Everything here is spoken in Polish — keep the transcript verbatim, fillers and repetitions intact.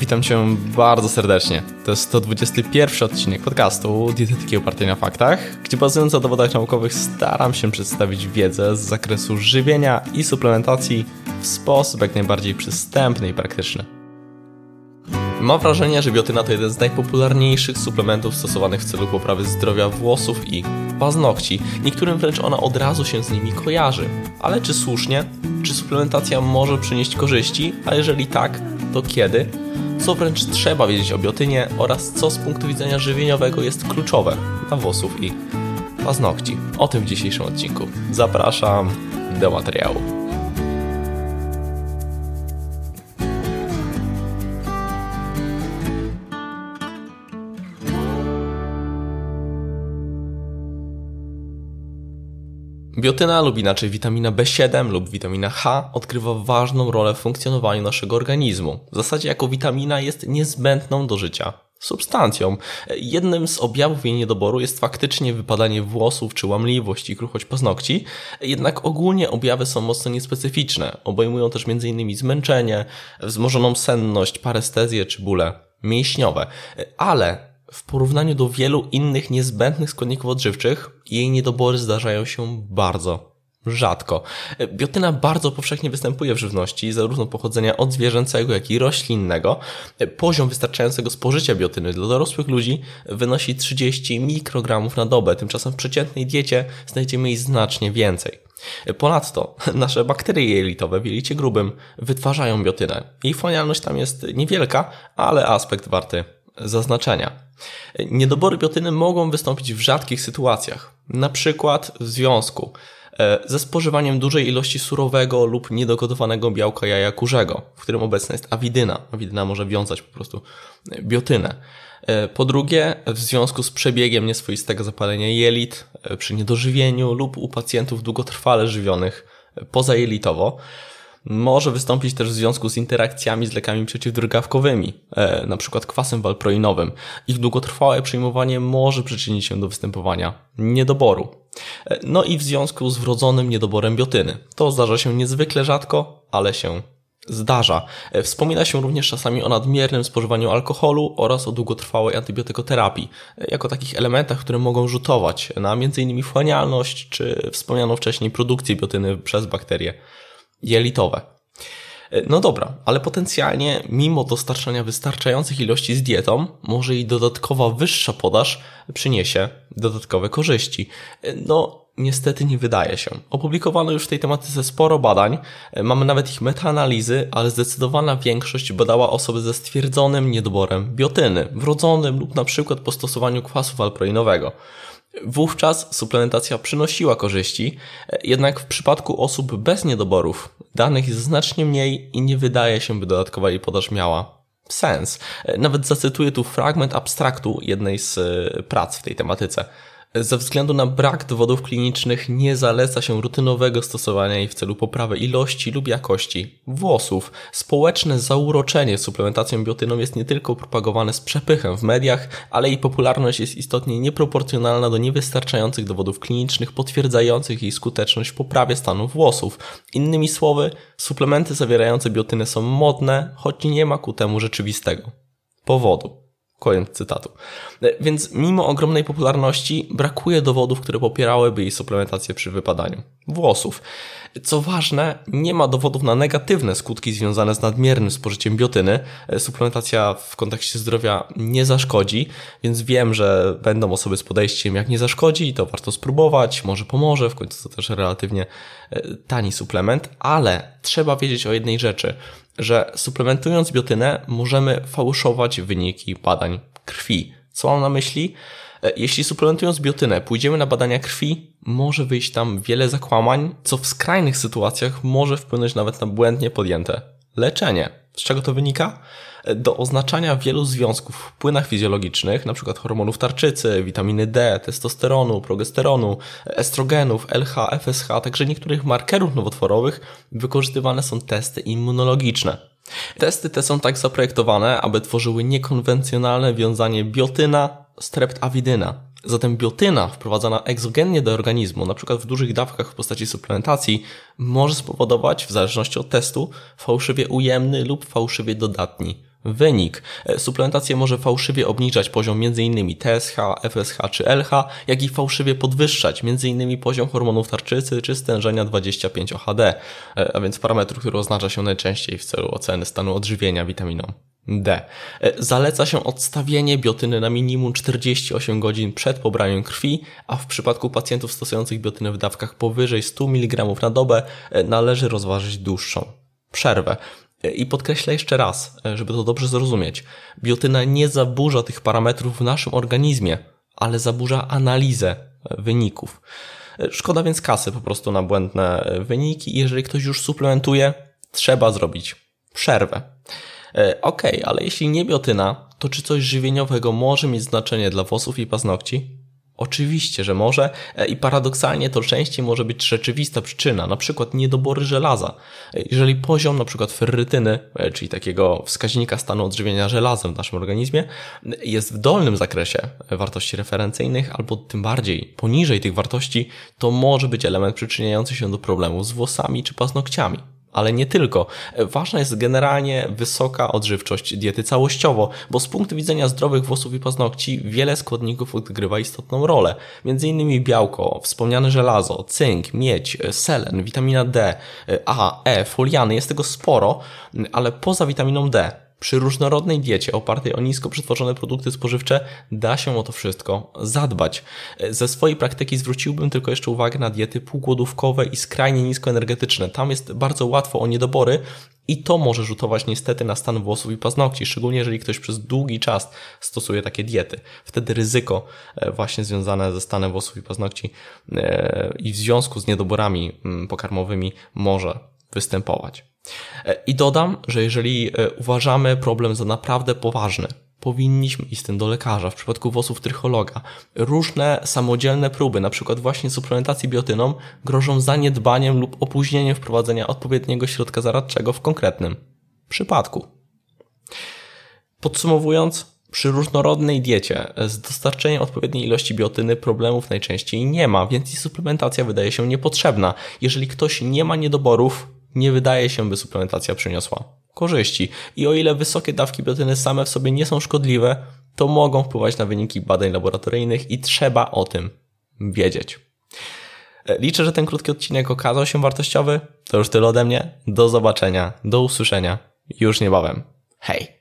Witam Cię bardzo serdecznie. To jest sto dwudziesty pierwszy odcinek podcastu Dietetyki opartej na faktach, gdzie bazując na dowodach naukowych staram się przedstawić wiedzę z zakresu żywienia i suplementacji w sposób jak najbardziej przystępny i praktyczny. Mam wrażenie, że biotyna to jeden z najpopularniejszych suplementów stosowanych w celu poprawy zdrowia włosów i paznokci. Niektórym wręcz ona od razu się z nimi kojarzy. Ale czy słusznie? Czy suplementacja może przynieść korzyści? A jeżeli tak, to kiedy? Co wręcz trzeba wiedzieć o biotynie oraz co z punktu widzenia żywieniowego jest kluczowe dla włosów i paznokci? O tym w dzisiejszym odcinku. Zapraszam do materiału. Biotyna lub inaczej witamina B siedem lub witamina H odgrywa ważną rolę w funkcjonowaniu naszego organizmu. W zasadzie jako witamina jest niezbędną do życia substancją. Jednym z objawów jej niedoboru jest faktycznie wypadanie włosów czy łamliwość i kruchość paznokci, jednak ogólnie objawy są mocno niespecyficzne. Obejmują też m.in. zmęczenie, wzmożoną senność, parestezję czy bóle mięśniowe, ale w porównaniu do wielu innych niezbędnych składników odżywczych, jej niedobory zdarzają się bardzo rzadko. Biotyna bardzo powszechnie występuje w żywności, zarówno pochodzenia odzwierzęcego, jak i roślinnego. Poziom wystarczającego spożycia biotyny dla dorosłych ludzi wynosi trzydzieści mikrogramów na dobę, tymczasem w przeciętnej diecie znajdziemy jej znacznie więcej. Ponadto nasze bakterie jelitowe w jelicie grubym wytwarzają biotynę. Jej wchłanialność tam jest niewielka, ale aspekt warty zaznaczenia. Niedobory biotyny mogą wystąpić w rzadkich sytuacjach, na przykład w związku ze spożywaniem dużej ilości surowego lub niedogotowanego białka jaja kurzego, w którym obecna jest awidyna. Awidyna może wiązać po prostu biotynę. Po drugie, w związku z przebiegiem nieswoistego zapalenia jelit przy niedożywieniu lub u pacjentów długotrwale żywionych pozajelitowo. Może wystąpić też w związku z interakcjami z lekami przeciwdrgawkowymi, np. kwasem walproinowym. Ich długotrwałe przyjmowanie może przyczynić się do występowania niedoboru. No i w związku z wrodzonym niedoborem biotyny. To zdarza się niezwykle rzadko, ale się zdarza. Wspomina się również czasami o nadmiernym spożywaniu alkoholu oraz o długotrwałej antybiotykoterapii, jako takich elementach, które mogą rzutować na m.in. wchłanialność czy wspomnianą wcześniej produkcję biotyny przez bakterie jelitowe. No dobra, ale potencjalnie mimo dostarczania wystarczających ilości z dietą, może i dodatkowa wyższa podaż przyniesie dodatkowe korzyści. No niestety nie wydaje się. Opublikowano już w tej tematyce sporo badań, mamy nawet ich metaanalizy, ale zdecydowana większość badała osoby ze stwierdzonym niedoborem biotyny, wrodzonym lub na przykład po stosowaniu kwasu walproinowego. Wówczas suplementacja przynosiła korzyści, jednak w przypadku osób bez niedoborów danych jest znacznie mniej i nie wydaje się, by dodatkowa jej podaż miała sens. Nawet zacytuję tu fragment abstraktu jednej z prac w tej tematyce. Ze względu na brak dowodów klinicznych nie zaleca się rutynowego stosowania jej w celu poprawy ilości lub jakości włosów. Społeczne zauroczenie suplementacją biotyną jest nie tylko propagowane z przepychem w mediach, ale jej popularność jest istotnie nieproporcjonalna do niewystarczających dowodów klinicznych potwierdzających jej skuteczność w poprawie stanu włosów. Innymi słowy, suplementy zawierające biotynę są modne, choć nie ma ku temu rzeczywistego powodu. Koniec cytatu. Więc mimo ogromnej popularności brakuje dowodów, które popierałyby jej suplementację przy wypadaniu włosów. Co ważne, nie ma dowodów na negatywne skutki związane z nadmiernym spożyciem biotyny. Suplementacja w kontekście zdrowia nie zaszkodzi, więc wiem, że będą osoby z podejściem, jak nie zaszkodzi, to warto spróbować, może pomoże, w końcu to też relatywnie tani suplement, ale trzeba wiedzieć o jednej rzeczy, że suplementując biotynę możemy fałszować wyniki badań krwi. Co mam na myśli? Jeśli suplementując biotynę pójdziemy na badania krwi, może wyjść tam wiele zakłamań, co w skrajnych sytuacjach może wpłynąć nawet na błędnie podjęte leczenie. Z czego to wynika? Do oznaczania wielu związków w płynach fizjologicznych, np. hormonów tarczycy, witaminy D, testosteronu, progesteronu, estrogenów, L H, F S H, a także niektórych markerów nowotworowych wykorzystywane są testy immunologiczne. Testy te są tak zaprojektowane, aby tworzyły niekonwencjonalne wiązanie biotyna z treptawidyna. Zatem biotyna wprowadzana egzogennie do organizmu, np. w dużych dawkach w postaci suplementacji, może spowodować, w zależności od testu, fałszywie ujemny lub fałszywie dodatni wynik. Suplementacja może fałszywie obniżać poziom m.in. T S H, F S H czy L H, jak i fałszywie podwyższać m.in. poziom hormonów tarczycy czy stężenia dwadzieścia pięć O H D, a więc parametru, który oznacza się najczęściej w celu oceny stanu odżywienia witaminą D. Zaleca się odstawienie biotyny na minimum czterdzieści osiem godzin przed pobraniem krwi, a w przypadku pacjentów stosujących biotynę w dawkach powyżej sto miligramów na dobę należy rozważyć dłuższą przerwę. I podkreślę jeszcze raz, żeby to dobrze zrozumieć. Biotyna nie zaburza tych parametrów w naszym organizmie, ale zaburza analizę wyników. Szkoda więc kasy po prostu na błędne wyniki. Jeżeli ktoś już suplementuje, trzeba zrobić przerwę. Okej, okay, ale jeśli nie biotyna, to czy coś żywieniowego może mieć znaczenie dla włosów i paznokci? Oczywiście, że może i paradoksalnie to częściej może być rzeczywista przyczyna, na przykład niedobory żelaza. Jeżeli poziom na przykład ferrytyny, czyli takiego wskaźnika stanu odżywienia żelazem w naszym organizmie, jest w dolnym zakresie wartości referencyjnych albo tym bardziej poniżej tych wartości, to może być element przyczyniający się do problemów z włosami czy paznokciami. Ale nie tylko. Ważna jest generalnie wysoka odżywczość diety całościowo, bo z punktu widzenia zdrowych włosów i paznokci wiele składników odgrywa istotną rolę. Między innymi białko, wspomniane żelazo, cynk, miedź, selen, witamina D, A, E, foliany. Jest tego sporo, ale poza witaminą D, przy różnorodnej diecie opartej o nisko przetworzone produkty spożywcze da się o to wszystko zadbać. Ze swojej praktyki zwróciłbym tylko jeszcze uwagę na diety półgłodówkowe i skrajnie niskoenergetyczne. Tam jest bardzo łatwo o niedobory i to może rzutować niestety na stan włosów i paznokci, szczególnie jeżeli ktoś przez długi czas stosuje takie diety. Wtedy ryzyko właśnie związane ze stanem włosów i paznokci i w związku z niedoborami pokarmowymi może występować. I dodam, że jeżeli uważamy problem za naprawdę poważny, powinniśmy iść z tym do lekarza, w przypadku włosów trychologa. Różne samodzielne próby, na przykład właśnie suplementacji biotyną, grożą zaniedbaniem lub opóźnieniem wprowadzenia odpowiedniego środka zaradczego w konkretnym przypadku. Podsumowując, przy różnorodnej diecie z dostarczeniem odpowiedniej ilości biotyny problemów najczęściej nie ma, więc i suplementacja wydaje się niepotrzebna. Jeżeli ktoś nie ma niedoborów, nie wydaje się, by suplementacja przyniosła korzyści. I o ile wysokie dawki biotyny same w sobie nie są szkodliwe, to mogą wpływać na wyniki badań laboratoryjnych i trzeba o tym wiedzieć. Liczę, że ten krótki odcinek okazał się wartościowy. To już tyle ode mnie. Do zobaczenia, do usłyszenia już niebawem. Hej!